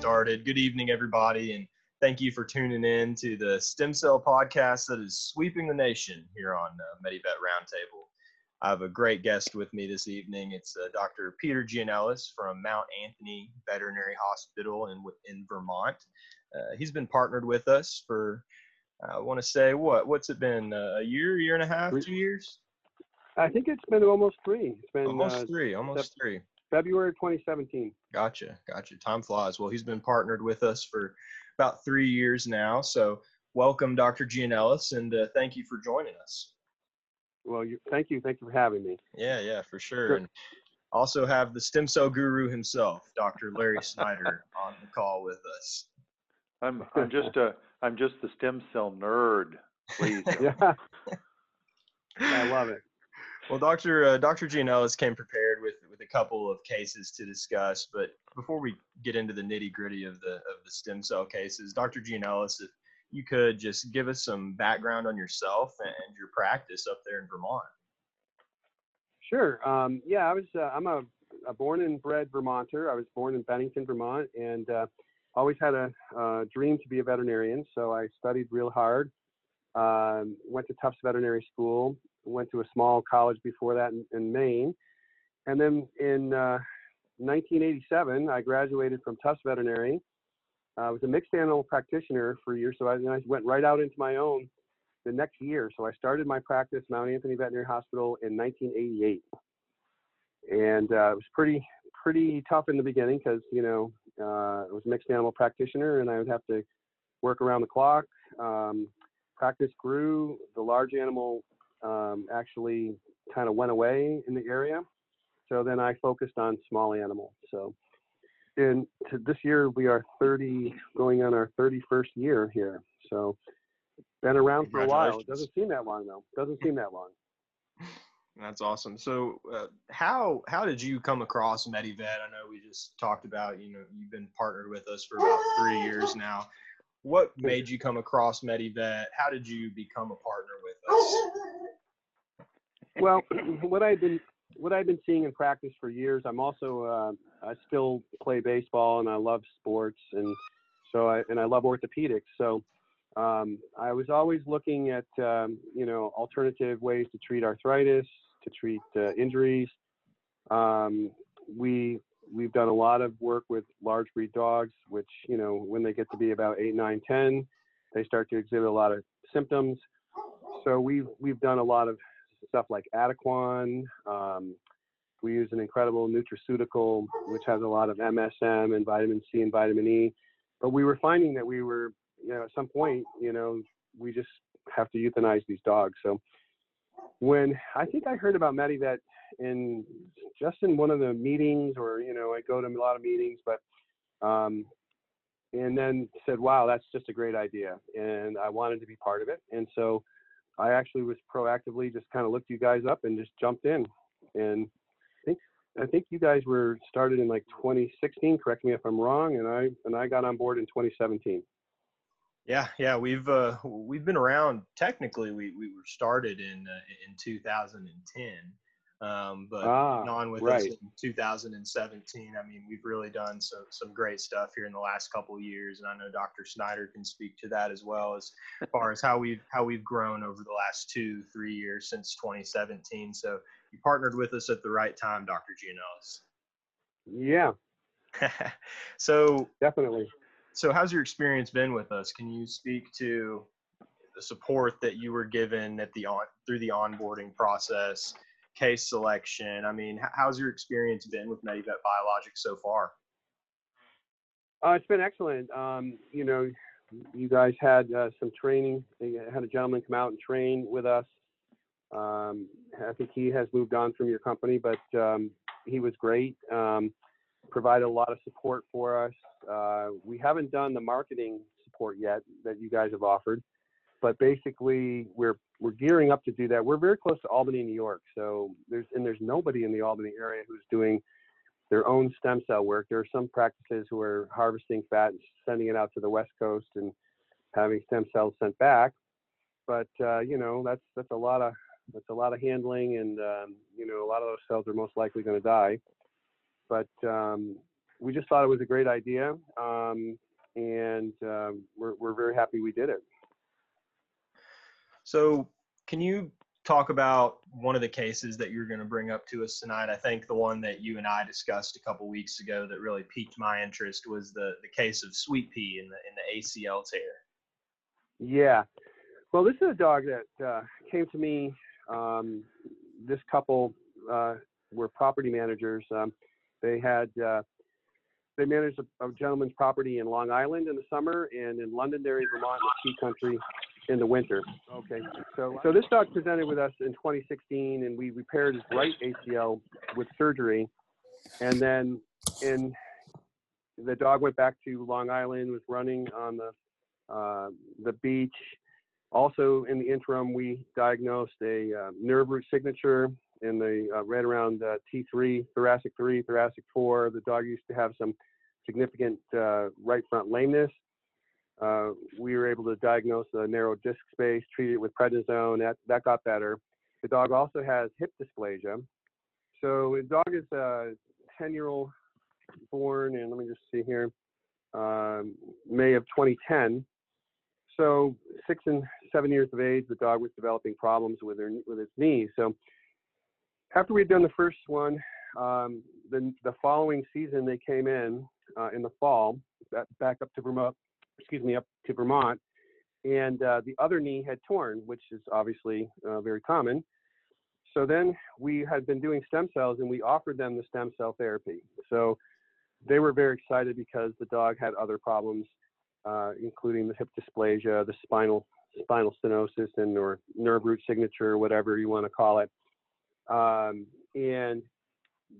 started. Good evening, everybody, and thank you for tuning in to the Stem Cell Podcast that is sweeping the nation here on MediVet Roundtable. I have a great guest with me this evening. It's Dr. Peter Gianellis from Mount Anthony Veterinary Hospital in Vermont. He's been partnered with us for, I want to say, what's it been, a year, year and a half, 2 years? I think it's been almost three. It's been almost three. February 2017. Gotcha. Time flies. Well, he's been partnered with us for about 3 years now. So welcome, Dr. Gianellis, and thank you for joining us. Well, thank you for having me. Yeah, for sure. And also have the stem cell guru himself, Dr. Larry Snyder, on the call with us. I'm just the stem cell nerd. Please. Yeah. I love it. Well, Dr. Gianellis came prepared with a couple of cases to discuss, but before we get into the nitty gritty of the stem cell cases, Dr. Gianellis, if you could just give us some background on yourself and your practice up there in Vermont. Sure. I'm a born and bred Vermonter. I was born in Bennington, Vermont, and always had a dream to be a veterinarian. So I studied real hard. Went to Tufts Veterinary School. Went to a small college before that in Maine, and then in 1987 I graduated from Tufts Veterinary. I was a mixed animal practitioner for years, so I went right out into my own the next year. So I started my practice, Mount Anthony Veterinary Hospital, in 1988, and it was pretty tough in the beginning because I was a mixed animal practitioner and I would have to work around the clock. Practice grew. The large animal actually kind of went away in the area. So then I focused on small animal. So and this year we are going on our 31st year here. So been around for a while. It doesn't seem that long though. That's awesome. So how did you come across MediVet? I know we just talked about, you've been partnered with us for about 3 years now. What made you come across MediVet? How did you become a partner with us? Well, what I've been seeing in practice for years. I'm also I still play baseball and I love sports, and so I love orthopedics. So I was always looking at alternative ways to treat arthritis, to treat injuries. We've done a lot of work with large breed dogs, which, when they get to be about 8, 9, 10, they start to exhibit a lot of symptoms. So we've done a lot of stuff like Adequan. We use an incredible nutraceutical, which has a lot of MSM and vitamin C and vitamin E. But we were finding that we were, at some point, we just have to euthanize these dogs. So when I think I heard about MediVet in one of the meetings, or I go to a lot of meetings, but and then said, wow, that's just a great idea, and I wanted to be part of it. And so I actually was proactively just kind of looked you guys up and just jumped in. And I think you guys were started in like 2016, correct me if I'm wrong, and I got on board in 2017. Yeah, we've been around. Technically, we were started in 2010, but on with us in 2017. I mean, we've really done some great stuff here in the last couple of years, and I know Dr. Snyder can speak to that as well, as far as how we've grown over the last 2-3 years since 2017. So you partnered with us at the right time, Dr. Gianellis. Yeah. So definitely. So how's your experience been with us? Can you speak to the support that you were given through the onboarding process, case selection? I mean, how's your experience been with MediVet Biologics so far? It's been excellent. You guys had some training. You had a gentleman come out and train with us. I think he has moved on from your company, but he was great. Provided a lot of support for us. We haven't done the marketing support yet that you guys have offered, but basically we're gearing up to do that. We're very close to Albany, New York, so there's nobody in the Albany area who's doing their own stem cell work. There are some practices who are harvesting fat and sending it out to the West Coast and having stem cells sent back, but that's a lot of handling, and a lot of those cells are most likely going to die. But we just thought it was a great idea, we're very happy we did it. So can you talk about one of the cases that you're going to bring up to us tonight? I think the one that you and I discussed a couple weeks ago that really piqued my interest was the case of Sweet Pea in the ACL tear. Yeah. Well, this is a dog that came to me. This couple were property managers. They managed a gentleman's property in Long Island in the summer and in Londonderry, Vermont, in the ski country in the winter. Okay. So this dog presented with us in 2016, and we repaired his right ACL with surgery. And then the dog went back to Long Island, was running on the beach. Also, in the interim, we diagnosed a nerve root signature in the right around T3, thoracic 3, thoracic 4. The dog used to have some significant right front lameness. We were able to diagnose the narrow disc space, treat it with prednisone. That got better. The dog also has hip dysplasia. So the dog is a 10-year-old born, and let me just see here, May of 2010. So 6 and 7 years of age, the dog was developing problems with its knees. So after we had done the first one, then the following season they came in the fall, back up to Vermont. Excuse me, up to Vermont, and the other knee had torn, which is obviously very common. So then we had been doing stem cells, and we offered them the stem cell therapy. So they were very excited because the dog had other problems, including the hip dysplasia, the spinal stenosis, and or nerve root signature, whatever you want to call it. And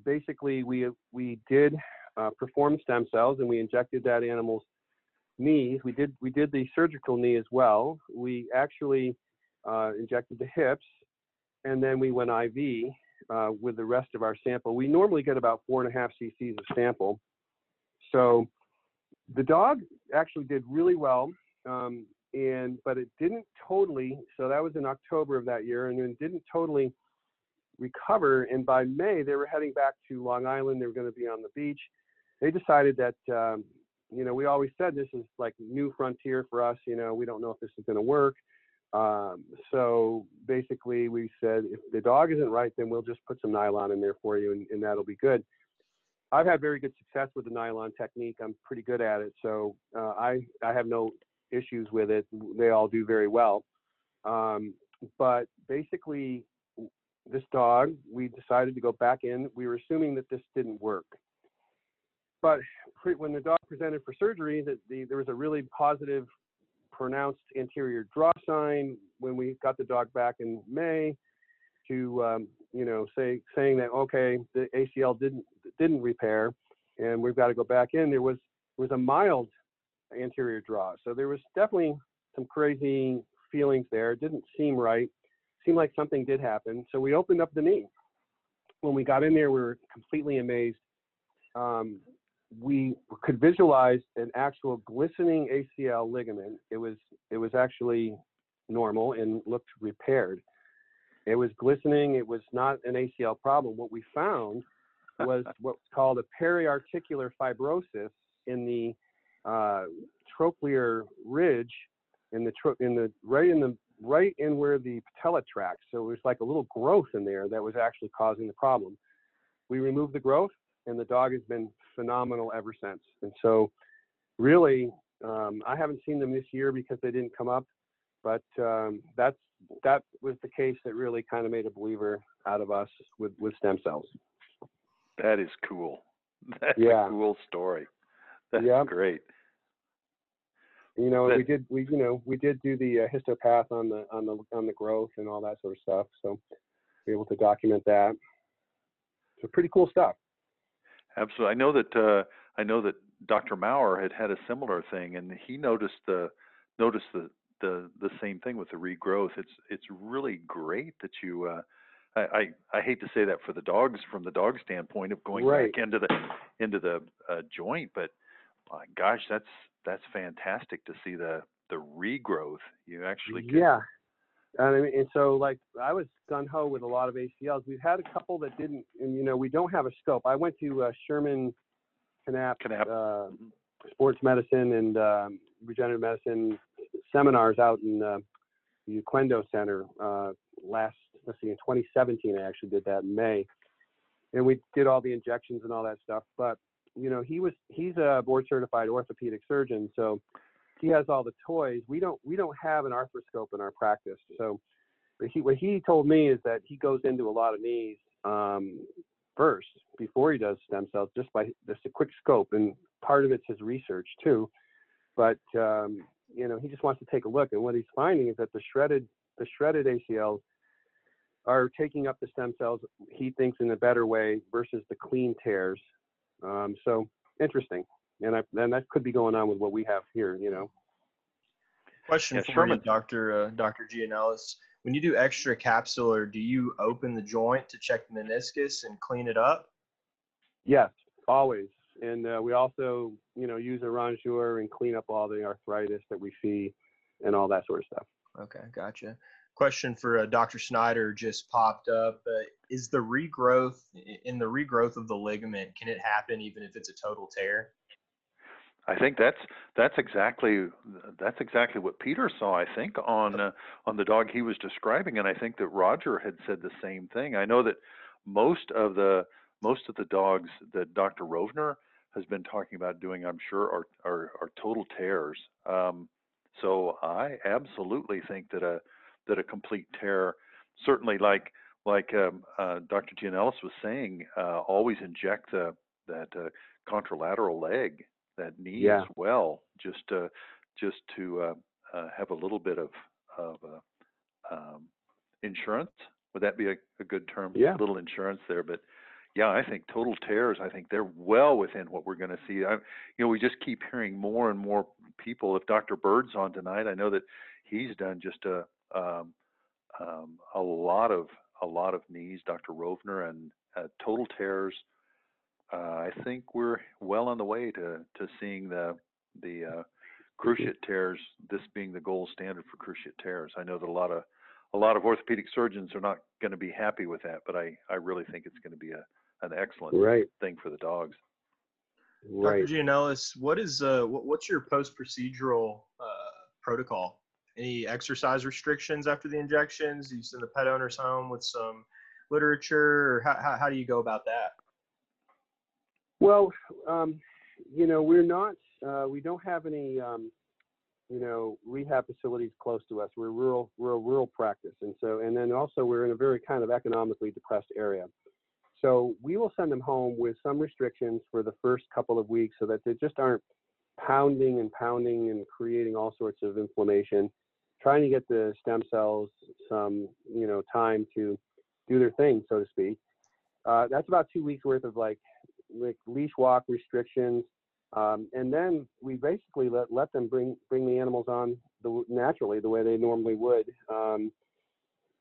basically, we did perform stem cells, and we injected that animal's knees. We did the surgical knee as well. We actually injected the hips, and then we went IV with the rest of our sample. We normally get about 4.5 cc's of sample. So the dog actually did really well, but it didn't totally. So that was in October of that year, and it didn't totally recover. And by May, they were heading back to Long Island. They were going to be on the beach. They decided that. You know, we always said this is like new frontier for us. You know, we don't know if this is going to work. So basically we said, if the dog isn't right, then we'll just put some nylon in there for you and that'll be good. I've had very good success with the nylon technique. I'm pretty good at it. So I have no issues with it. They all do very well. But basically this dog, we decided to go back in. We were assuming that this didn't work. But when the dog presented for surgery, there was a really positive, pronounced anterior draw sign when we got the dog back in May to, saying that, okay, the ACL didn't repair and we've got to go back in. There was a mild anterior draw. So there was definitely some crazy feelings there. It didn't seem right. It seemed like something did happen. So we opened up the knee. When we got in there, we were completely amazed. We could visualize an actual glistening ACL ligament. It was actually normal and looked repaired. It was glistening. It was not an ACL problem. What we found was what's called a periarticular fibrosis in the trochlear ridge, in where the patella tracts. So it was like a little growth in there that was actually causing the problem. We removed the growth. And the dog has been phenomenal ever since. And so really, I haven't seen them this year because they didn't come up, but that was the case that really kind of made a believer out of us with stem cells. That is cool. That's a cool story. That's great. You know, we did do the histopath on the growth and all that sort of stuff. So we're able to document that. So pretty cool stuff. Absolutely. I know that Dr. Maurer had a similar thing, and he noticed the same thing with the regrowth. It's really great that you. I hate to say that from the dog standpoint of going back into the joint, but my gosh, that's fantastic to see the regrowth. You actually can. Yeah. And so, like, I was gung-ho with a lot of ACLs. We've had a couple that didn't, and, you know, we don't have a scope. I went to Sherman Knapp. Sports medicine and regenerative medicine seminars out in the Uquendo Center in 2017. I actually did that in May, and we did all the injections and all that stuff. But you know, he's a board certified orthopedic surgeon, so he has all the toys. We don't have an arthroscope in our practice, so what he told me is that he goes into a lot of knees first before he does stem cells, just by just a quick scope, and part of it's his research too. But you know, he just wants to take a look, and what he's finding is that the shredded ACLs are taking up the stem cells, he thinks, in a better way versus the clean tears. So interesting, and that could be going on with what we have here, you know. Question for Sherman, Dr. Gianellis. When you do extra capsular, do you open the joint to check the meniscus and clean it up? Yes, always. And we also, you know, use a rongeur and clean up all the arthritis that we see and all that sort of stuff. Okay, gotcha. Question for Dr. Snyder just popped up. Is the regrowth, of the ligament, can it happen even if it's a total tear? I think that's exactly what Peter saw, I think, on the dog he was describing, and I think that Roger had said the same thing. I know that most of the dogs that Dr. Rovner has been talking about doing, I'm sure, are total tears. So I absolutely think that a complete tear, certainly like Dr. Gianellis was saying, always inject that contralateral leg, that knee as well, just to have a little bit of insurance. Would that be a good term? Yeah. A little insurance there, but yeah, I think total tears, I think they're well within what we're going to see. We just keep hearing more and more people. If Dr. Byrd's on tonight, I know that he's done just a lot of knees, Dr. Rovner, and total tears. I think we're well on the way to seeing the cruciate tears, this being the gold standard for cruciate tears. I know that a lot of orthopedic surgeons are not going to be happy with that, but I really think it's going to be an excellent thing for the dogs. Right. Dr. Gianellis, what's your post-procedural protocol? Any exercise restrictions after the injections? Do you send the pet owners home with some literature, or how do you go about that? Well, we're not, we don't have any, rehab facilities close to us. We're rural practice. And then also we're in a very kind of economically depressed area. So we will send them home with some restrictions for the first couple of weeks so that they just aren't pounding and creating all sorts of inflammation, trying to get the stem cells some, time to do their thing, so to speak. That's about 2 weeks worth of like leash walk restrictions, and then we basically let them bring the animals on naturally the way they normally would.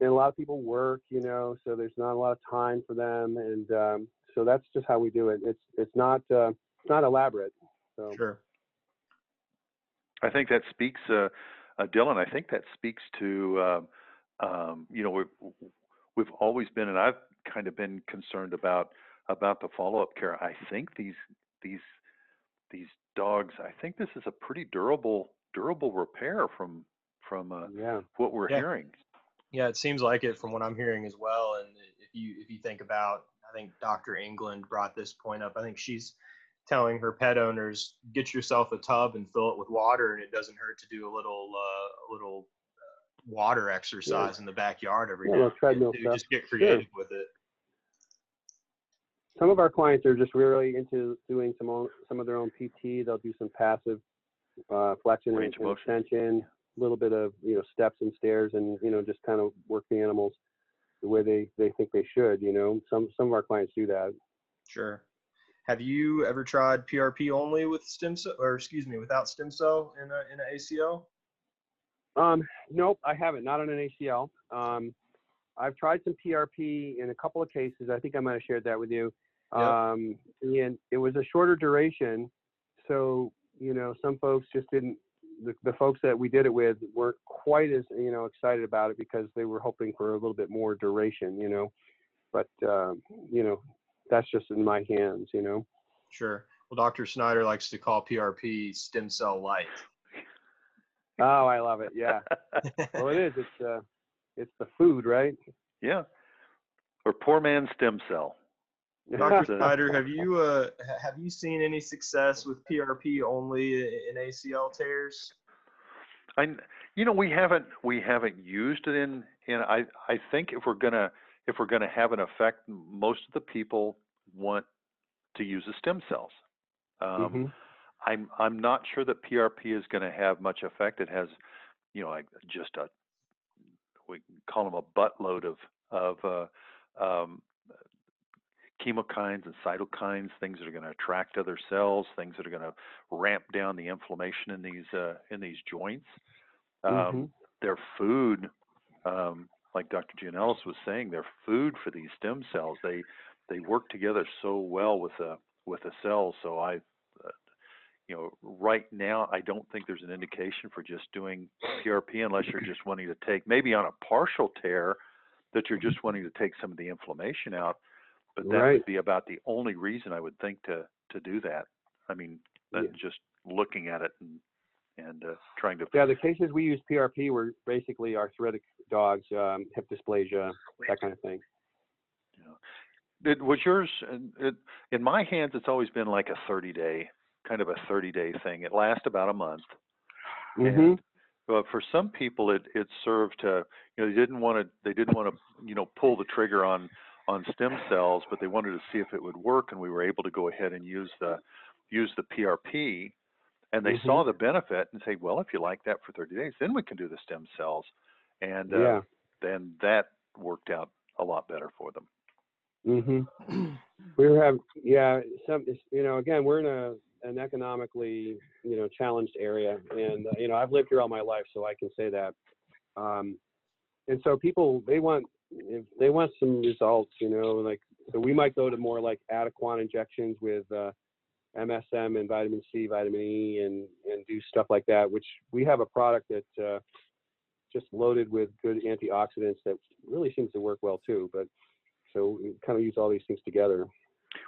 And a lot of people work, so there's not a lot of time for them, and so that's just how we do it. It's not elaborate. So. Sure. I think that speaks, Dylan. I think that speaks to we've always been, and I've kind of been concerned about the follow-up care. I think these dogs, I think this is a pretty durable repair from what we're hearing. Yeah, it seems like it from what I'm hearing as well. And if you think about, I think Dr. England brought this point up. I think she's telling her pet owners, get yourself a tub and fill it with water, and it doesn't hurt to do a little water exercise in the backyard every day. Just get creative with it. Some of our clients are just really into doing some of their own PT. They'll do some passive flexion and extension, a little bit of steps and stairs, and just kind of work the animals the way they think they should. Some of our clients do that. Sure. Have you ever tried PRP only with stem cell, or excuse me, without stem cell in an ACL? Nope, I haven't. Not on an ACL. I've tried some PRP in a couple of cases. I think I might have shared that with you. Yep. And it was a shorter duration, so some folks just didn't. The folks that we did it with weren't quite as excited about it because they were hoping for a little bit more duration, But that's just in my hands, Sure. Well, Dr. Snyder likes to call PRP stem cell light. Oh, I love it. Yeah. Well, it is. It's the food, right? Yeah. Or poor man's stem cell. Dr. Snyder, have you seen any success with PRP only in ACL tears? We haven't used it in I think if we're gonna have an effect, most of the people want to use the stem cells. I'm not sure that PRP is going to have much effect. It has, we call them a buttload of chemokines and cytokines, things that are going to attract other cells, things that are going to ramp down the inflammation in these joints. Their food, like Dr. Gianellis was saying, their food for these stem cells, they work together so well with the cells. So right now, I don't think there's an indication for just doing PRP unless you're just wanting to take, maybe on a partial tear, that you're just wanting to take some of the inflammation out. But that would be about the only reason I would think to do that. I mean, just looking at it and trying to. Yeah, the cases we use PRP were basically arthritic dogs, hip dysplasia, that kind of thing. Yeah. Was yours, in my hands, it's always been like a 30-day. Kind of a 30-day thing. It lasts about a month. And for some people, it served to, they didn't want to pull the trigger on stem cells, but they wanted to see if it would work. And we were able to go ahead and use the PRP, and they saw the benefit and say, well, if you like that for 30 days, then we can do the stem cells. And then that worked out a lot better for them. We have, again, we're in an economically, challenged area. And, I've lived here all my life, so I can say that. And so people, they want some results, so we might go to more like Adequan injections with MSM and vitamin C, vitamin E, and do stuff like that, which we have a product that just loaded with good antioxidants that really seems to work well too. But so we kind of use all these things together.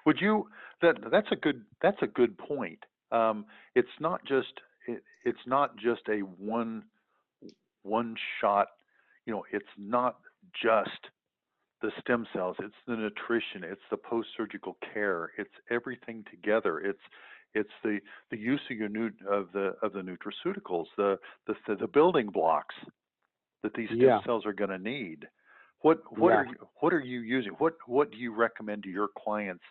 That's a good point. It's not just a one shot. It's not just the stem cells. It's the nutrition. It's the post-surgical care. It's everything together. It's the use of the nutraceuticals, the building blocks that these stem cells are going to need. What are you using? What do you recommend to your clients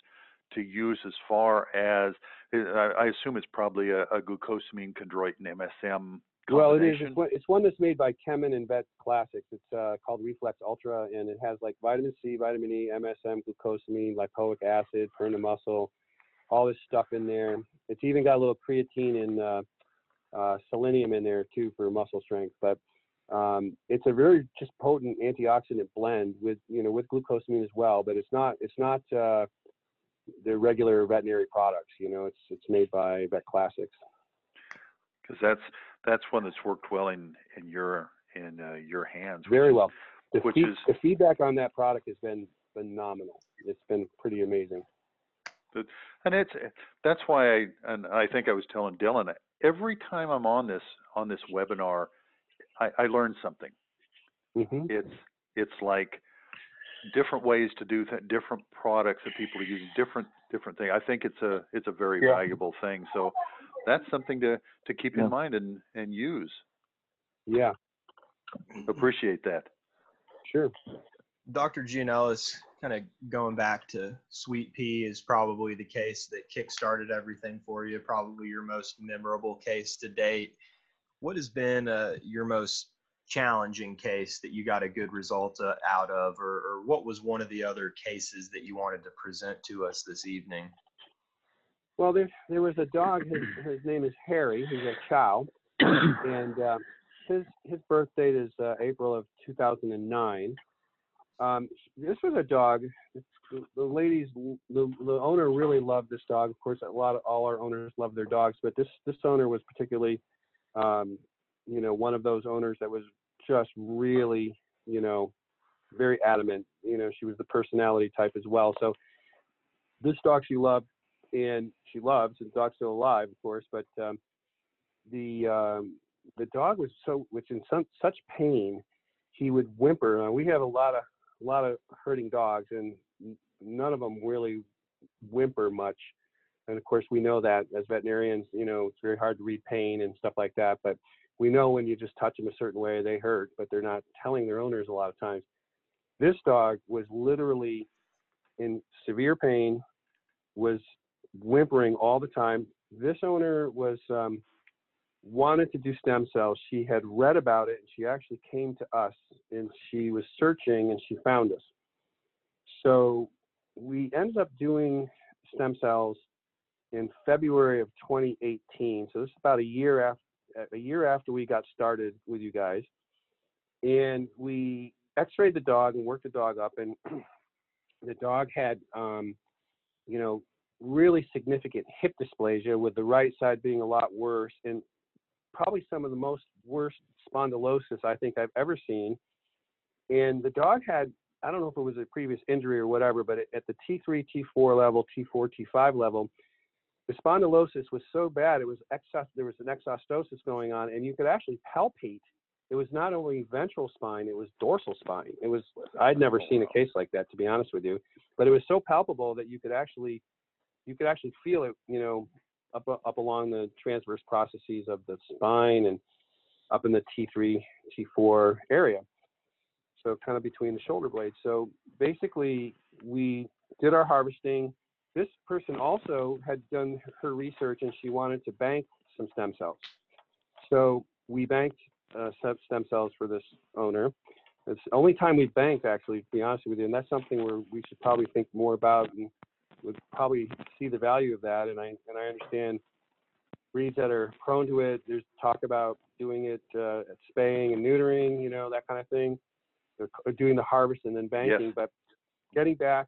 to use as far as, I assume it's probably a glucosamine, chondroitin, MSM combination? Well, it is. It's one that's made by Kemen and Vet Classics. It's called Reflex Ultra, and it has like vitamin C, vitamin E, MSM, glucosamine, lipoic acid, burn the muscle, all this stuff in there. It's even got a little creatine and selenium in there too for muscle strength. But it's a very just potent antioxidant blend with glucosamine as well, but it's not the regular veterinary products. It's made by Vet Classics. Because that's one that's worked well in your hands. Very well. The feedback on that product has been phenomenal. It's been pretty amazing. And that's why I think I was telling Dylan, every time I'm on this webinar, I learned something. It's like different ways to do that, different products that people are using, different things. I think it's a very valuable thing. So that's something to keep in mind and use. Yeah. Appreciate that. Sure. Dr. Gianellis, kind of going back to Sweet Pea is probably the case that kickstarted everything for you, probably your most memorable case to date. What has been your most challenging case that you got a good result out of, or what was one of the other cases that you wanted to present to us this evening? Well, there was a dog. His name is Harry. He's a chow, and his birth date is April of 2009. This was a dog. The owner really loved this dog. Of course, all our owners love their dogs, but this owner was particularly. One of those owners that was just really, very adamant. She was the personality type as well. So this dog she loved, and she loves, and the dog's still alive, of course, but the dog was in such pain, he would whimper. We have a lot of hurting dogs, and none of them really whimper much. And of course, we know that as veterinarians, you know, it's very hard to read pain and stuff like that. But we know when you just touch them a certain way, they hurt, but they're not telling their owners a lot of times. This dog was literally in severe pain, was whimpering all the time. This owner was wanted to do stem cells. She had read about it, and she actually came to us, and she was searching, and she found us. So we ended up doing stem cells in February of 2018. So this is about a year after we got started with you guys. And we x-rayed the dog and worked the dog up, and the dog had you know, really significant hip dysplasia, with the right side being a lot worse, and probably some of the worst spondylosis I think I've ever seen. And the dog had, I don't know if it was a previous injury or whatever, but at the T3, T4 level, T4, T5 level, the spondylosis was so bad, it was there was an exostosis going on, and you could actually palpate. It was not only ventral spine, it was dorsal spine. It was, I'd never seen a case like that, to be honest with you, but it was so palpable that you could actually feel it, you know, up along the transverse processes of the spine and up in the T3, T4 area. So kind of between the shoulder blades. So basically we did our harvesting. This person also had done her research, and she wanted to bank some stem cells. So we banked stem cells for this owner. It's the only time we've banked, actually, to be honest with you, and that's something where we should probably think more about, and would probably see the value of that. And I understand breeds that are prone to it. There's talk about doing it at spaying and neutering, you know, that kind of thing. They're doing the harvest and then banking. Yes. But getting back,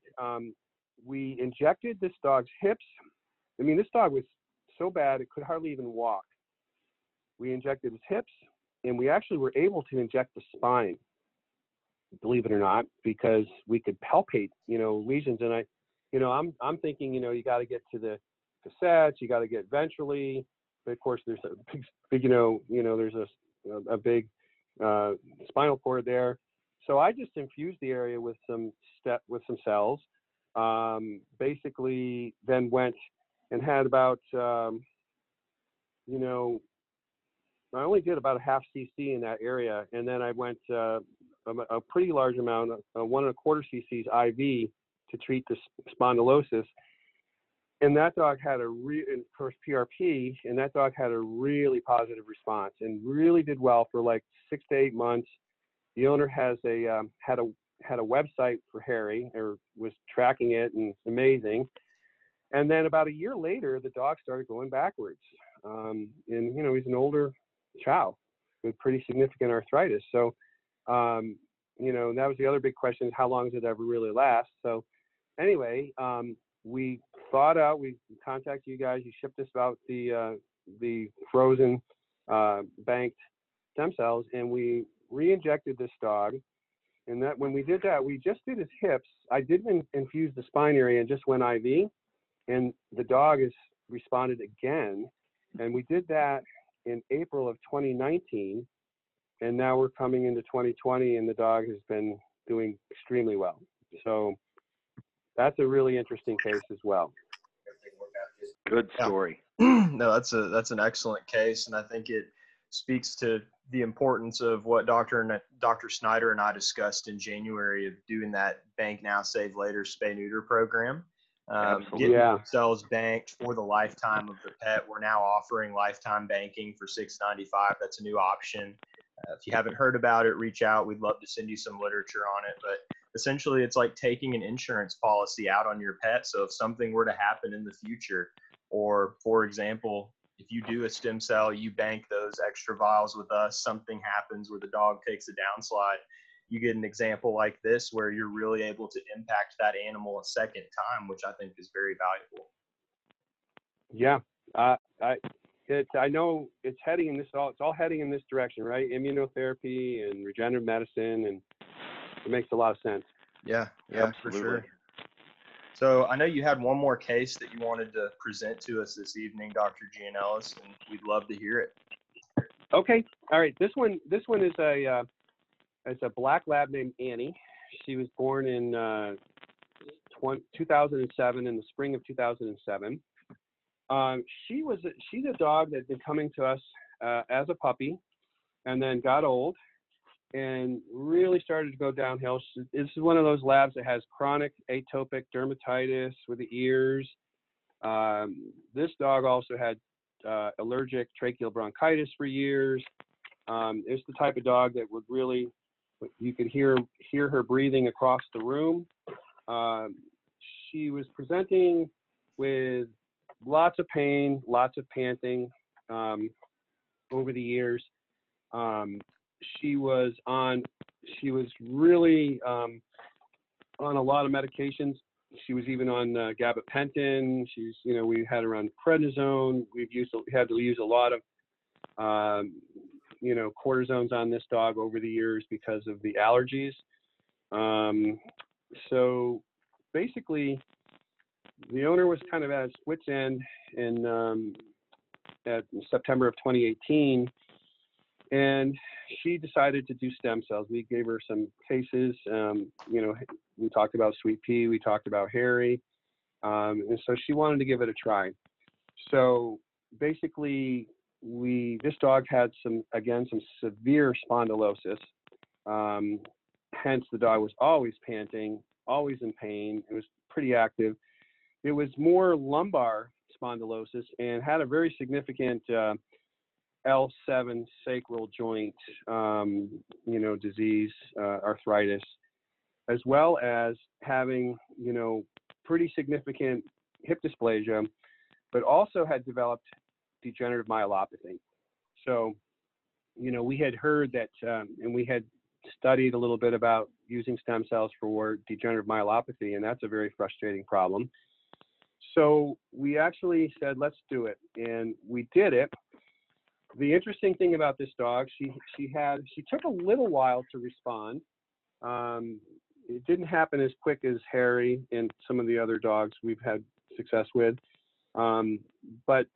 we injected this dog's hips. I mean, this dog was so bad it could hardly even walk. We injected his hips, and we actually were able to inject the spine, believe it or not, because we could palpate, you know, lesions. And I, you know, I'm thinking, you know, you got to get to the facets, you got to get ventrally, but of course there's a big you know, there's a big spinal cord there. So I just infused the area with some cells. Basically then went and had about, you know, I only did about a half cc in that area. And then I went a pretty large amount, 1 1/4 cc's IV to treat the spondylosis. And that dog had and of course PRP, and that dog had a really positive response and really did well for like 6 to 8 months. The owner has had a website for Harry, or was tracking it, and it's amazing. And then about a year later, the dog started going backwards. And you know, he's an older chow with pretty significant arthritis. So, you know, that was the other big question: how long does it ever really last? So anyway, we thought out, we contacted you guys, you shipped us out the frozen, banked stem cells, and we re-injected this dog. And that, when we did that, we just did his hips. I didn't infuse the spine area and just went IV, and the dog has responded again. And we did that in April of 2019, and now we're coming into 2020, and the dog has been doing extremely well. So that's a really interesting case as well. Good story. Yeah. No, that's an excellent case, and I think it speaks to the importance of what Dr. Snyder and I discussed in January of doing that bank now, save later, spay neuter program. Getting cells banked for the lifetime of the pet. We're now offering lifetime banking for $6.95. That's a new option. If you haven't heard about it, reach out. We'd love to send you some literature on it. But essentially, it's like taking an insurance policy out on your pet. So if something were to happen in the future, or for example, if you do a stem cell, you bank those extra vials with us, something happens where the dog takes a downslide, you get an example like this where you're really able to impact that animal a second time, which I think is very valuable. Yeah. I know it's heading in it's all heading in this direction, right? Immunotherapy and regenerative medicine, and it makes a lot of sense. Yeah, absolutely. For sure. So I know you had one more case that you wanted to present to us this evening, Dr. Gianellis, and we'd love to hear it. Okay. All right. This one is a black lab named Annie. She was born in 2007, in the spring of 2007. She's a dog that had been coming to us as a puppy, and then got old, and really started to go downhill. This is one of those labs that has chronic atopic dermatitis with the ears. This dog also had allergic tracheal bronchitis for years. It's the type of dog that would really, you could hear her breathing across the room. She was presenting with lots of pain, lots of panting over the years. She was really on a lot of medications. She was even on gabapentin. We had her on prednisone. We had to use a lot of, cortisones on this dog over the years because of the allergies. So basically, the owner was kind of at his wit's end in at September of 2018. And she decided to do stem cells. We gave her some cases. We talked about Sweet Pea, we talked about Harry. And so she wanted to give it a try. So basically, this dog had some severe spondylosis. Hence the dog was always panting, always in pain. It was pretty active. It was more lumbar spondylosis and had a very significant L7 sacral joint, disease, arthritis, as well as having, pretty significant hip dysplasia, but also had developed degenerative myelopathy. So, we had heard that, and we had studied a little bit about using stem cells for degenerative myelopathy, and that's a very frustrating problem. So we actually said, let's do it. And we did it. The interesting thing about this dog, she took a little while to respond. It didn't happen as quick as Harry and some of the other dogs we've had success with. But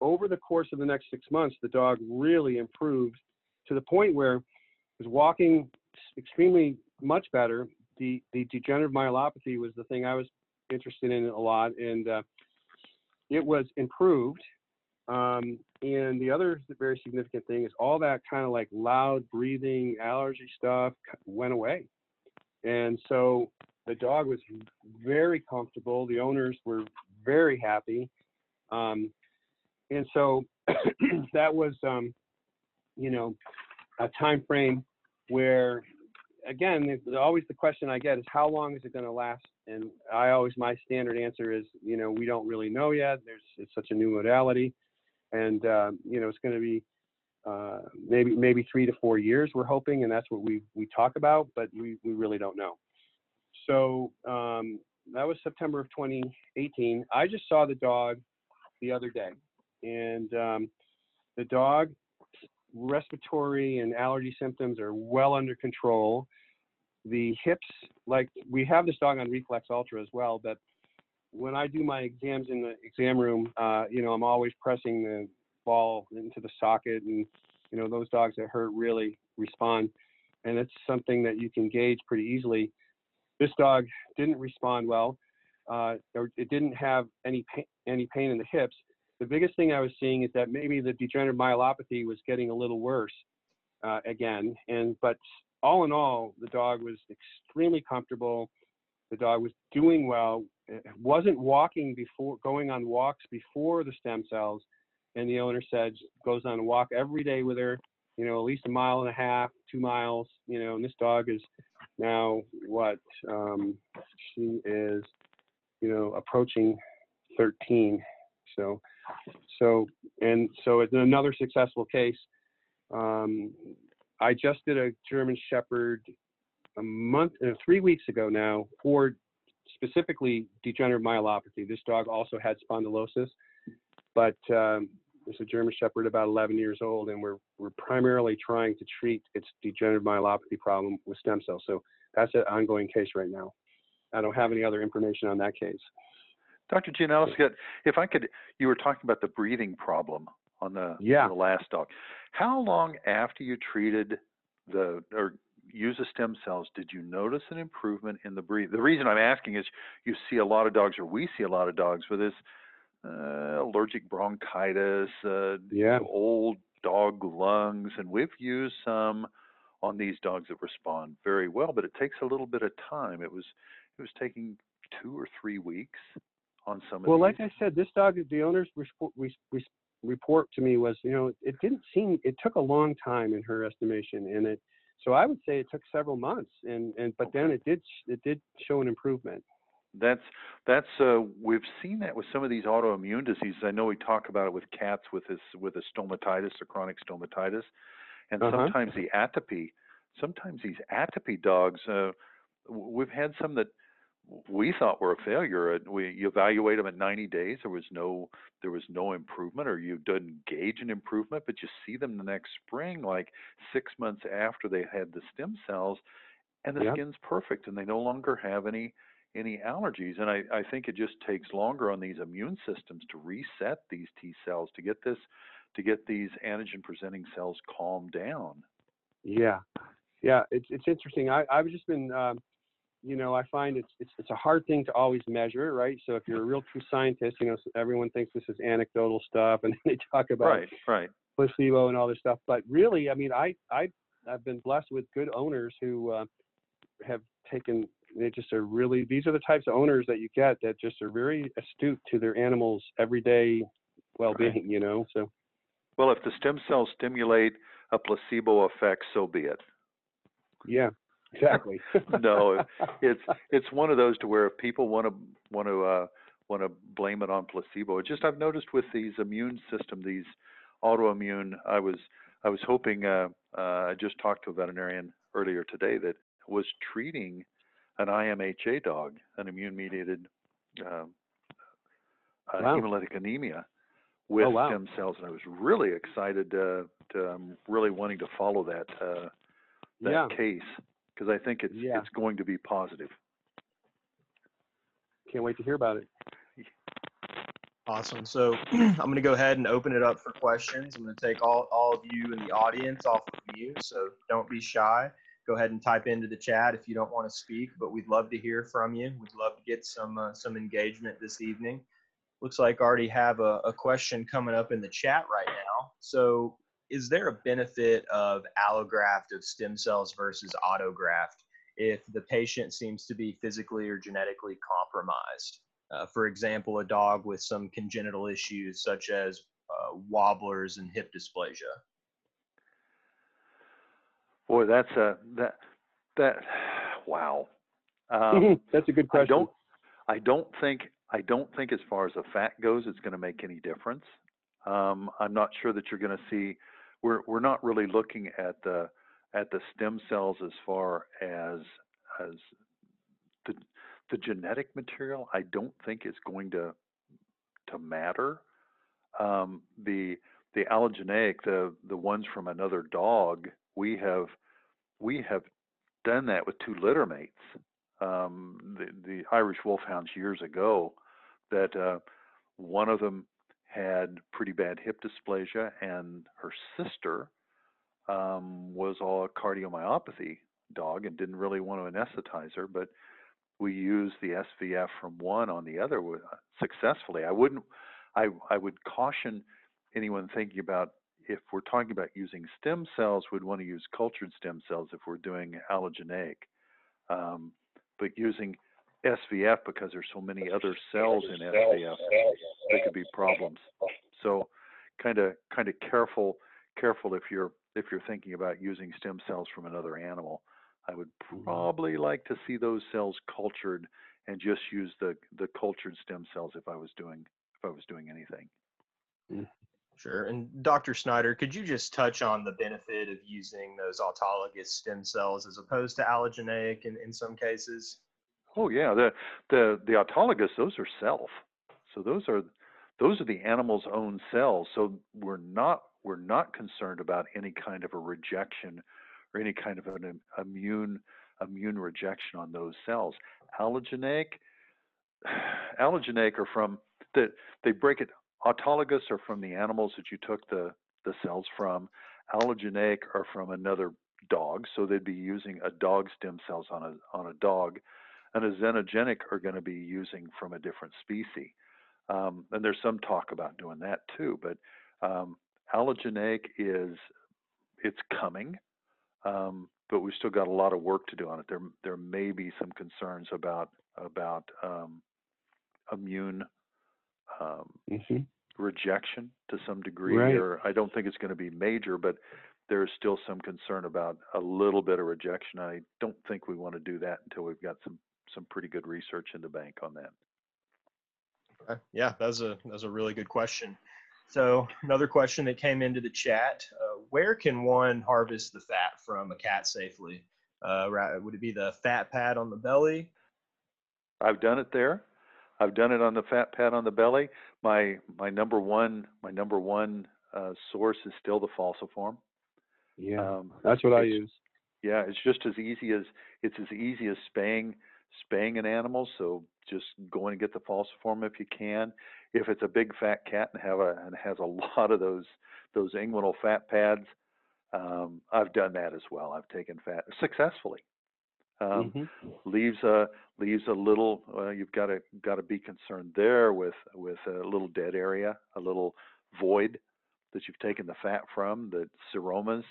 over the course of the next 6 months, the dog really improved to the point where it was walking extremely much better. The degenerative myelopathy was the thing I was interested in a lot, and it was improved. And the other very significant thing is all that kind of like loud breathing, allergy stuff went away. And so the dog was very comfortable. The owners were very happy. And so that was, a time frame where, again, always the question I get is how long is it going to last? And my standard answer is, we don't really know yet. It's such a new modality. And, it's going to be maybe 3 to 4 years, we're hoping, and that's what we talk about, but we really don't know. So that was September of 2018. I just saw the dog the other day, and the dog respiratory and allergy symptoms are well under control. The hips, like we have this dog on Reflex Ultra as well, but when I do my exams in the exam room, I'm always pressing the ball into the socket, and, those dogs that hurt really respond. And it's something that you can gauge pretty easily. This dog didn't respond well, or it didn't have any pain in the hips. The biggest thing I was seeing is that maybe the degenerative myelopathy was getting a little worse again. But all in all, the dog was extremely comfortable. The dog was doing well. It wasn't walking before, going on walks before the stem cells, and the owner said goes on a walk every day with her, at least 1.5 miles, 2 miles, and this dog is now what, she is, approaching 13. So it's another successful case. I just did a German Shepherd 3 weeks ago now for specifically degenerative myelopathy. This dog also had spondylosis, but it's a German Shepherd about 11 years old, and we're primarily trying to treat its degenerative myelopathy problem with stem cells. So that's an ongoing case right now. I don't have any other information on that case. Dr. Gianellis, if I could, you were talking about the breathing problem on the last dog. How long after you treated or used the stem cells did you notice an improvement in the breathing? The reason I'm asking is you see a lot of dogs, or we see a lot of dogs with this allergic bronchitis, old dog lungs, and we've used some on these dogs that respond very well, but it takes a little bit of time. It was taking 2 or 3 weeks on some of these. Like I said, this dog, the owner's report to me was, it didn't seem, it took a long time in her estimation, and so I would say it took several months, but then it did show an improvement. That's we've seen that with some of these autoimmune diseases. I know we talk about it with cats with a stomatitis, a chronic stomatitis, and sometimes the atopy. Sometimes these atopy dogs, we've had some that we thought were a failure. You evaluate them at 90 days. There was no improvement, or you didn't gauge an improvement, but you see them the next spring, like 6 months after they had the stem cells, and the skin's perfect, and they no longer have any allergies. And I think it just takes longer on these immune systems to reset these T cells to get these antigen presenting cells calmed down. Yeah. It's interesting. I've just been, I find it's a hard thing to always measure, right? So if you're a real true scientist, everyone thinks this is anecdotal stuff, and they talk about right. placebo and all this stuff. But really, I mean, I've been blessed with good owners who have taken. They just are really, these are the types of owners that you get that just are very astute to their animals' everyday well-being, right. So. Well, if the stem cells stimulate a placebo effect, so be it. Yeah, exactly. No, it's one of those to where if people want to blame it on placebo, I've noticed with these immune system, these autoimmune, I was hoping, I just talked to a veterinarian earlier today that was treating an IMHA dog, an immune-mediated hemolytic anemia with stem cells, and I was really excited really wanting to follow that case, because I think it's going to be positive. Can't wait to hear about it. Awesome. So I'm going to go ahead and open it up for questions. I'm going to take all of you in the audience off of mute, so don't be shy. Go ahead and type into the chat if you don't want to speak, but we'd love to hear from you. We'd love to get some engagement this evening. Looks like I already have a question coming up in the chat right now. So is there a benefit of allograft of stem cells versus autograft if the patient seems to be physically or genetically compromised? For example, a dog with some congenital issues such as wobblers and hip dysplasia. Boy, that's wow. That's a good question. I don't think as far as the fat goes, it's going to make any difference. I'm not sure that you're going to see. We're not really looking at the stem cells as far as the genetic material. I don't think it's going to matter. The allogeneic, the ones from another dog. We have done that with two litter mates, the Irish Wolfhounds years ago, that one of them had pretty bad hip dysplasia, and her sister was all cardiomyopathy dog and didn't really want to anesthetize her, but we used the SVF from one on the other successfully. I would caution anyone thinking about, if we're talking about using stem cells, we'd want to use cultured stem cells if we're doing allogeneic. But using SVF, because there's so many other cells in SVF, there could be problems. So kind of careful if you're thinking about using stem cells from another animal. I would probably like to see those cells cultured and just use the cultured stem cells if I was doing anything. Mm. Sure. And Dr. Snyder, could you just touch on the benefit of using those autologous stem cells as opposed to allogeneic in some cases? Oh yeah, the autologous, those are self. So those are the animal's own cells. So we're not concerned about any kind of a rejection or any kind of an immune immune rejection on those cells. Allogeneic are from that they break it. Autologous are from the animals that you took the cells from. Allogeneic are from another dog, so they'd be using a dog stem cells on a dog, and a xenogenic are going to be using from a different species. And there's some talk about doing that too, but allogeneic it's coming, but we've still got a lot of work to do on it. There may be some concerns about immune rejection to some degree, right. Or I don't think it's going to be major, but there's still some concern about a little bit of rejection. I don't think we want to do that until we've got some pretty good research in the bank on that. Okay. Yeah, that's a really good question. So another question that came into the chat, where can one harvest the fat from a cat safely? Would it be the fat pad on the belly? I've done it there. I've done it on the fat pad on the belly. My number one source is still the falciform. Yeah, that's what I use. Yeah, it's just as easy as spaying an animal. So just go in and get the falciform if you can. If it's a big fat cat and has a lot of those inguinal fat pads, I've done that as well. I've taken fat successfully. Leaves a little. You've got to be concerned there with a little dead area, a little void that you've taken the fat from. The seromas.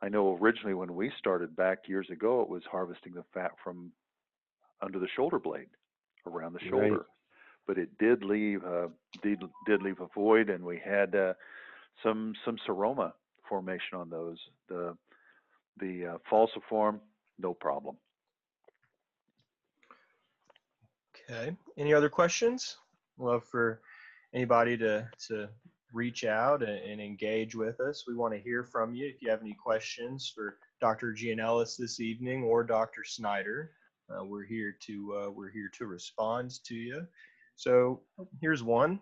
I know originally when we started back years ago, it was harvesting the fat from under the shoulder blade, around the shoulder, right. But it did leave a void, and we had some seroma formation on those. The falciform, no problem. Okay. Any other questions? Love for anybody to reach out and engage with us. We want to hear from you. If you have any questions for Dr. Gianellis this evening or Dr. Snyder, we're here to respond to you. So here's one.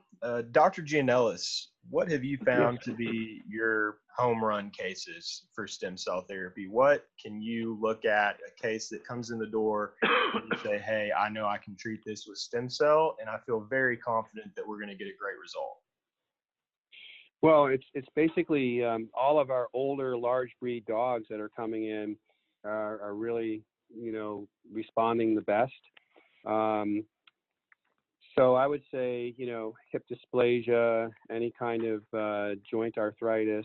Dr. Gianellis, what have you found to be your home run cases for stem cell therapy? What can you look at a case that comes in the door and say, hey, I know I can treat this with stem cell, and I feel very confident that we're going to get a great result? Well, it's basically all of our older large breed dogs that are coming in are really, responding the best. So I would say, hip dysplasia, any kind of joint arthritis,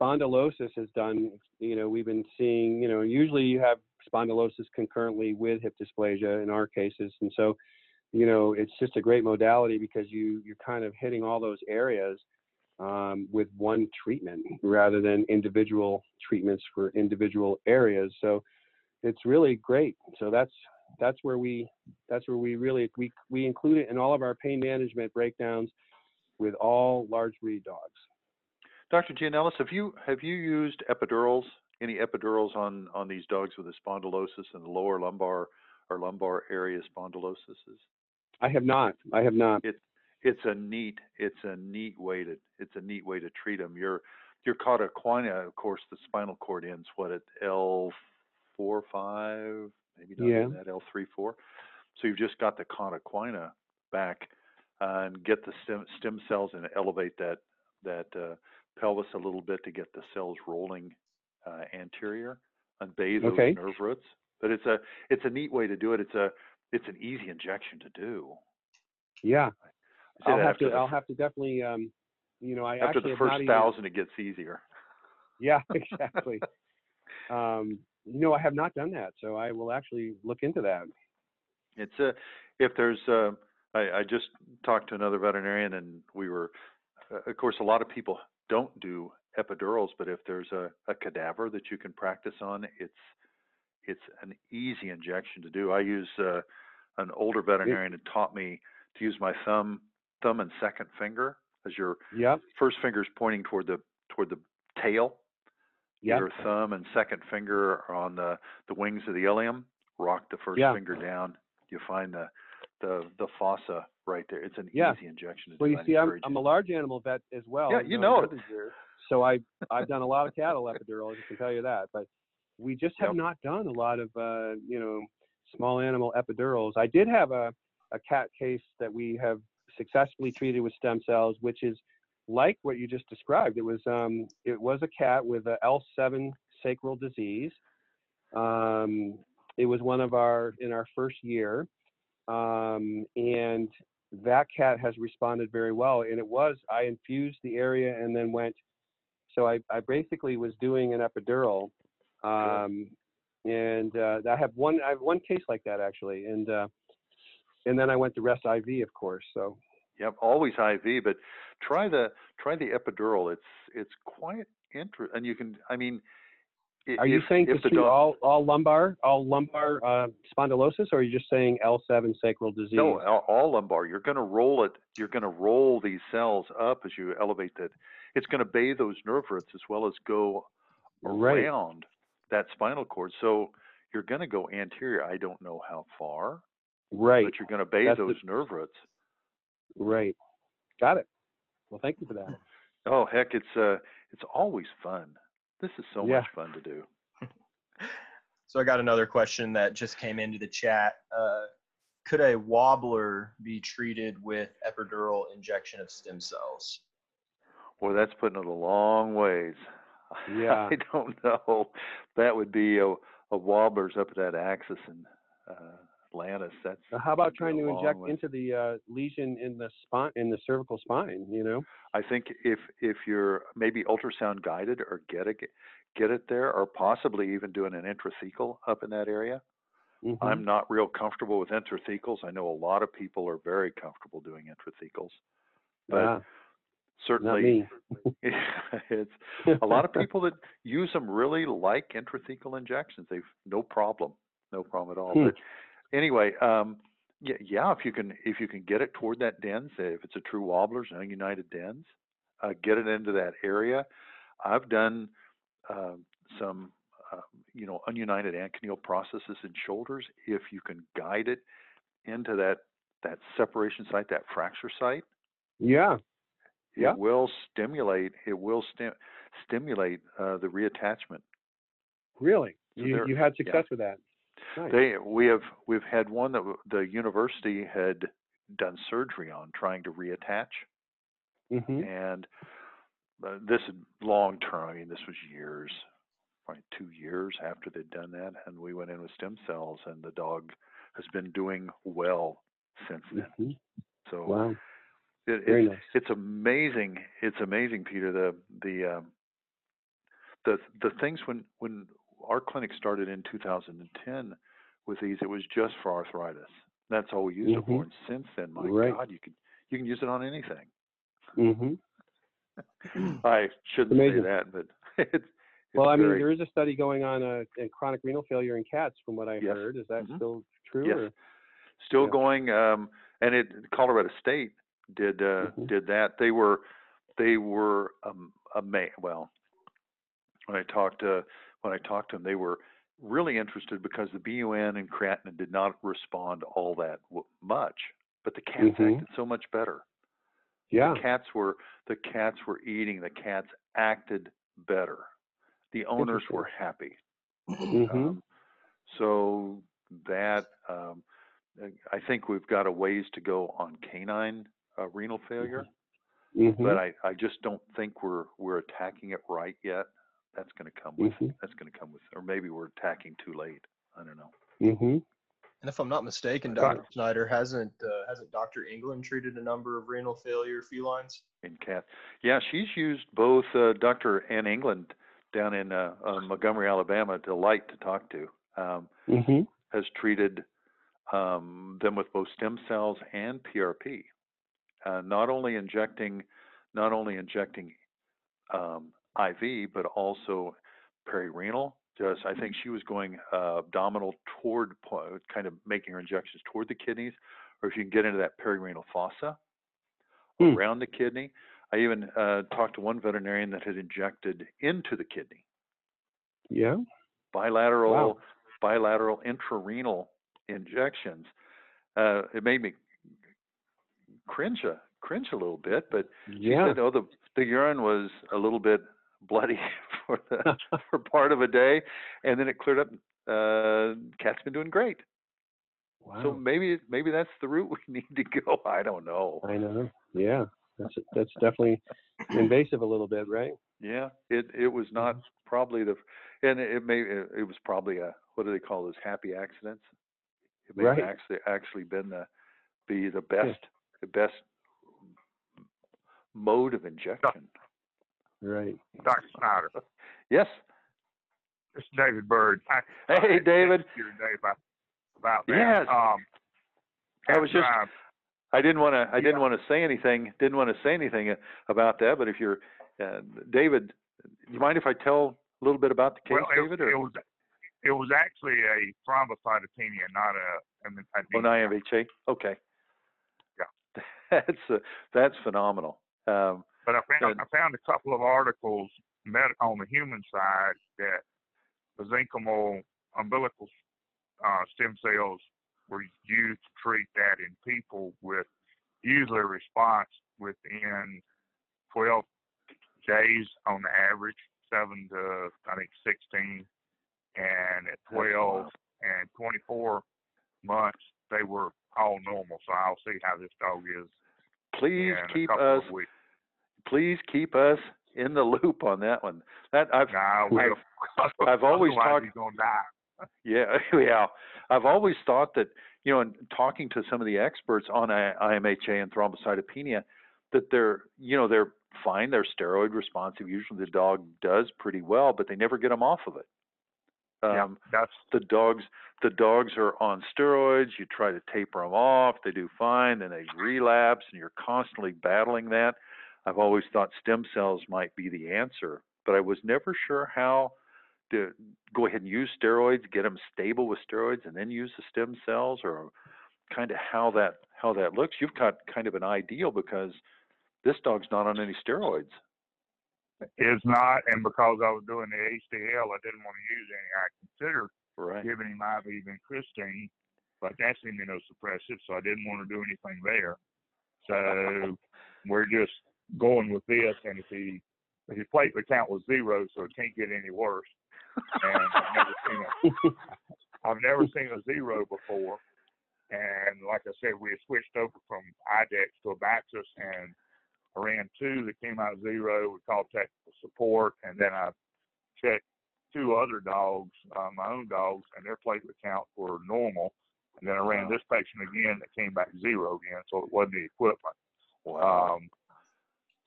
spondylosis has done, we've been seeing, usually you have spondylosis concurrently with hip dysplasia in our cases. And so, it's just a great modality because you're kind of hitting all those areas with one treatment rather than individual treatments for individual areas. So it's really great. So that's where we include it in all of our pain management breakdowns with all large breed dogs. Dr. Gianellis, have you used epidurals? Any epidurals on these dogs with a spondylosis and the lower lumbar or lumbar area spondylosises? I have not. It's a neat way to treat them. Your cauda equina, of course, the spinal cord ends at L4-5. Maybe not that L3-4. So you've just got the cauda equina back and get the stem cells and elevate that pelvis a little bit to get the cells rolling anterior and bathe those nerve roots. But it's a neat way to do it. It's an easy injection to do. Yeah, I'll have to definitely. After the first 1,000, it gets easier. Yeah, exactly. I have not done that, so I will actually look into that. I just talked to another veterinarian, and we were, of course, a lot of people don't do epidurals, but if there's a cadaver that you can practice on, it's an easy injection to do. I use an older veterinarian who taught me to use my thumb and second finger as your first finger's pointing toward the tail. Yep. Your thumb and second finger are on the wings of the ilium. Rock the first finger down. You find the the fossa right there. It's an easy injection. Well, you see, I'm a large animal vet as well. Yeah, you know it. So I've done a lot of cattle epidurals, I can tell you that. But we just have not done a lot of, small animal epidurals. I did have a cat case that we have successfully treated with stem cells, which is like what you just described. It was a cat with an L7 sacral disease. It was one of in our first year. And that cat has responded very well. And I infused the area and then went, so I basically was doing an epidural. I have one case like that actually. And then I went to rest IV, of course. So. Yep. Always IV, but try the epidural. It's quite interesting. And you can, are you saying to treat all lumbar spondylosis, or are you just saying L7 sacral disease? No, all lumbar. You're going to roll it. You're going to roll these cells up as you elevate that. It's going to bathe those nerve roots as well as go around that spinal cord. So you're going to go anterior. I don't know how far. Right. But you're going to bathe those nerve roots. Right. Got it. Well, thank you for that. Oh, heck, it's always fun. This is so much fun to do. So I got another question that just came into the chat. Could a wobbler be treated with epidural injection of stem cells? Well, that's putting it a long ways. Yeah. I don't know. That would be a wobbler's up at that axis in Atlantis. That's how about trying to inject into the lesion in the spine, in the cervical spine? You know, I think if you're maybe ultrasound guided or get it there, or possibly even doing an intrathecal up in that area. Mm-hmm. I'm not real comfortable with intrathecals. I know a lot of people are very comfortable doing intrathecals, but certainly it's a lot of people that use them really like intrathecal injections. They've no problem at all. But anyway, if you can get it toward that dens, if it's a true wobbler's and ununited dens, get it into that area. I've done some, ununited anchineal processes in shoulders. If you can guide it into that separation site, that fracture site, it will stimulate. It will stimulate the reattachment. Really, so you had success with that. Nice. We've had one that the university had done surgery on trying to reattach, and this is long term. I mean, this was years, probably 2 years after they'd done that, and we went in with stem cells, and the dog has been doing well since then. So wow. Nice. It's amazing. It's amazing, Peter. The things when our clinic started in 2010 with these. It was just for arthritis. That's all we used it for. And since then, my God, you can use it on anything. I shouldn't say that, but it's well. There is a study going on in chronic renal failure in cats, from what I heard. Is that still true? Yes, still going. And Colorado State did that. They were amazed. Well, when I talked to them, they were really interested because the BUN and creatinine did not respond all that much, but the cats acted so much better. Yeah, the cats were eating. The cats acted better. The owners were happy. So that I think we've got a ways to go on canine renal failure, but I just don't think we're attacking it right yet. That's going to come with. That's going to come with, or maybe we're attacking too late. I don't know. And if I'm not mistaken, Dr. Snyder hasn't Dr. England treated a number of renal failure felines in cats? Yeah, she's used both Dr. Ann England down in Montgomery, Alabama, delight to talk to. Has treated them with both stem cells and PRP, not only injecting. IV, but also perirenal. Just, I think she was going abdominal toward, kind of making her injections toward the kidneys, or if you can get into that perirenal fossa around the kidney. I even talked to one veterinarian that had injected into the kidney. Yeah. Bilateral intrarenal injections. It made me cringe a little bit, but yeah. She said, oh, the urine was a little bit bloody for part of a day, and then it cleared up. Cat's been doing great. Wow. So maybe that's the route we need to go. I don't know. I know. Yeah, that's definitely invasive a little bit, right? Yeah. It was not probably it was probably a, what do they call those, happy accidents? It may have actually been the best the best mode of injection. Right. Dr. Snyder. Yes. It's David Byrd. Hey, David. About that. Yes. Didn't want to say anything about that. But if you're David, do you mind if I tell a little bit about the case, David? It was actually a thrombocytopenia, not an IMHA. Okay. Yeah. That's phenomenal. But I found a couple of articles on the human side that mesenchymal umbilical stem cells were used to treat that in people with usually a response within 12 days on average, 7 to, I think, 16. And at 12 and 24 months, they were all normal. So I'll see how this dog is. Please keep us in the loop on that one. I've always talked. Yeah. I've always thought that, you know, in talking to some of the experts on IMHA and thrombocytopenia, that they're fine. They're steroid responsive. Usually the dog does pretty well, but they never get them off of it. The dogs are on steroids. You try to taper them off. They do fine. Then they relapse, and you're constantly battling that. I've always thought stem cells might be the answer, but I was never sure how to go ahead and use steroids, get them stable with steroids, and then use the stem cells, or kind of how that looks. You've got kind of an ideal because this dog's not on any steroids. It's not, and because I was doing the HDL, I didn't want to use any. I considered giving him IV vincristine, but that's immunosuppressive, so I didn't want to do anything there. So we're just going with this, and if his platelet count was 0, so it can't get any worse. And I've never seen a 0 before. And like I said, we had switched over from IDEX to Abaxis, and I ran 2 that came out 0. We called technical support, and then I checked 2 other dogs, my own dogs, and their platelet count were normal. And then I ran this patient again that came back 0 again, so it wasn't the equipment. Wow.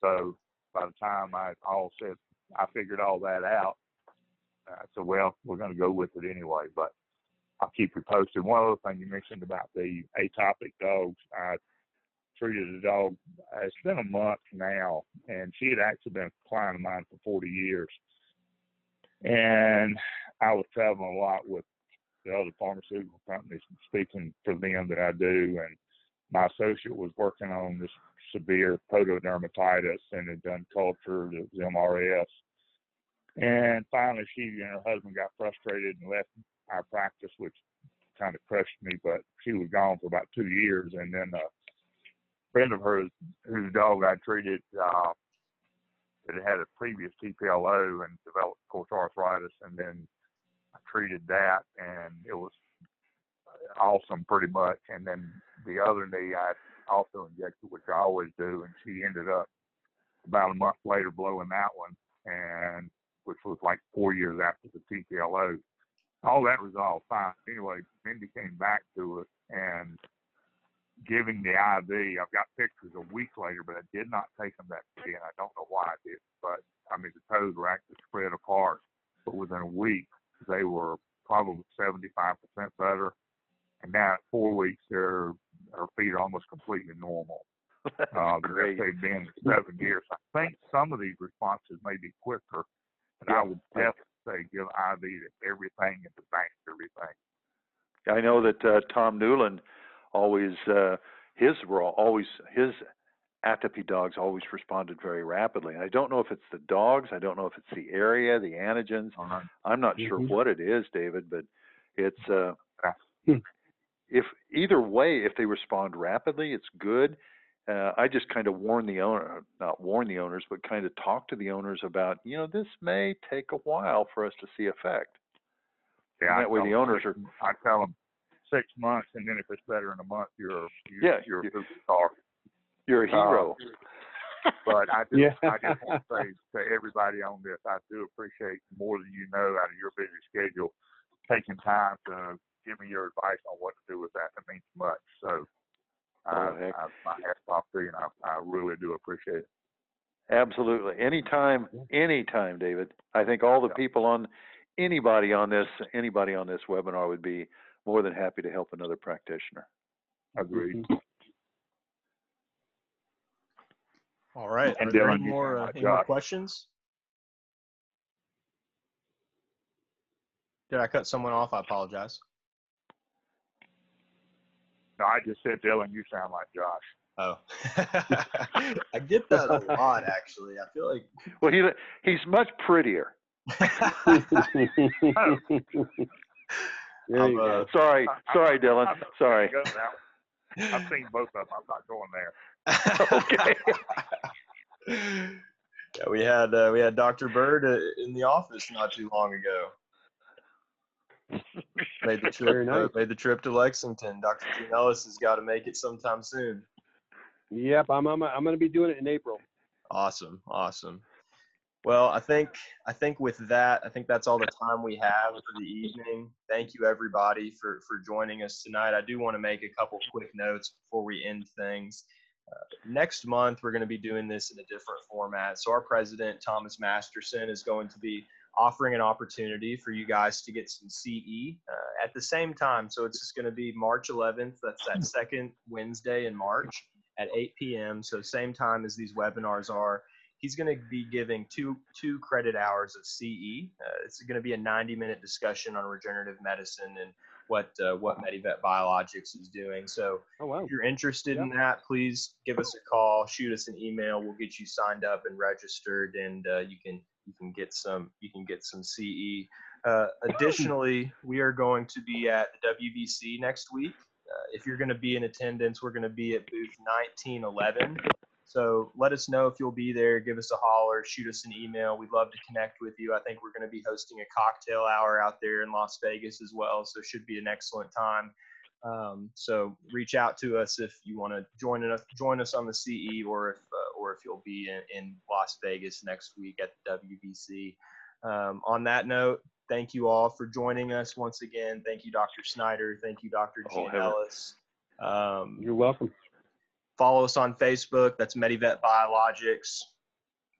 So by the time I figured all that out, I said, well, we're going to go with it anyway, but I'll keep you posted. One other thing you mentioned about the atopic dogs, I treated a dog, it's been a month now, and she had actually been a client of mine for 40 years. And I was traveling a lot with the other pharmaceutical companies, speaking for them that I do, and my associate was working on this severe pododermatitis and had done culture, it was MRS. And finally, she and her husband got frustrated and left our practice, which kind of crushed me, but she was gone for about 2 years. And then a friend of hers, whose dog I treated, that had a previous TPLO and developed coarse arthritis, and then I treated that, and it was awesome pretty much. And then the other knee I also injected, which I always do, and she ended up about a month later blowing that one, and which was like 4 years after the TPLO. All that was all fine. Anyway, Mindy came back to us and giving the IV. I've got pictures a week later, but I did not take them that day, and I don't know why I did. But, I mean, the toes were actually spread apart. But within a week, they were probably 75% better. And now at 4 weeks, her feet are almost completely normal. They've been 7 years. I think some of these responses may be quicker, but I would definitely say give IV to everything and advance everything. I know that Tom Newland his atopy dogs always responded very rapidly. And I don't know if it's the dogs, I don't know if it's the area, the antigens. I'm not sure what it is, David, but it's if either way, if they respond rapidly, it's good. I just kind of warn the owner, not warn the owners, but kind of talk to the owners about, you know, this may take a while for us to see effect. Yeah, and that way the owners are. I tell them 6 months, and then if it's better in a month, you're a superstar. You're a hero. But I do. Yeah. I just want to say to everybody on this, I do appreciate more than you know out of your busy schedule taking time to give me your advice on what to do with that. It means much. So. My hat's off to you, and I really do appreciate it. Absolutely. Anytime, David. I think all the people on anybody on this webinar would be more than happy to help another practitioner. Agreed. All right. And are there any more questions? Did I cut someone off? I apologize. No, I just said, Dylan, you sound like Josh. Oh. I get that a lot, actually. I feel like... Well, he's much prettier. Sorry, Dylan. Sorry. I've seen both of them. I'm not going there. Okay. Yeah, we had Dr. Byrd in the office not too long ago. Made the trip to Lexington. Dr. Gianellis has got to make it sometime soon. Yep, I'm going to be doing it in April. Awesome. Well, I think with that, I think that's all the time we have for the evening. Thank you, everybody, for joining us tonight. I do want to make a couple quick notes before we end things. Next month, we're going to be doing this in a different format. So our president, Thomas Masterson, is going to be offering an opportunity for you guys to get some CE at the same time. So it's just going to be March 11th. That's that second Wednesday in March at 8 p.m. So same time as these webinars are. He's going to be giving two credit hours of CE. It's going to be a 90-minute discussion on regenerative medicine and what MediVet Biologics is doing. So if you're interested in that, please give us a call, shoot us an email. We'll get you signed up and registered, and you can get some CE. Additionally, we are going to be at the WVC next week. If you're going to be in attendance, we're going to be at booth 1911. So let us know if you'll be there. Give us a holler. Shoot us an email. We'd love to connect with you. I think we're going to be hosting a cocktail hour out there in Las Vegas as well, so it should be an excellent time. So reach out to us if you want to join us on the CE, or if you'll be in Las Vegas next week at the WVC. On that note, thank you all for joining us once again. Thank you, Dr. Snyder. Thank you, Dr. Gianellis. You're welcome. Follow us on Facebook. That's MediVet Biologics.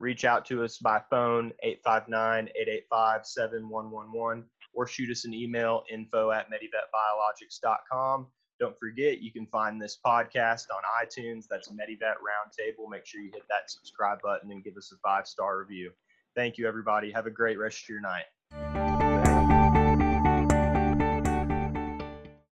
Reach out to us by phone, 859-885-7111, or shoot us an email, info@medivetbiologics.com. Don't forget, you can find this podcast on iTunes. That's MediVet Roundtable. Make sure you hit that subscribe button and give us a 5-star review. Thank you, everybody. Have a great rest of your night.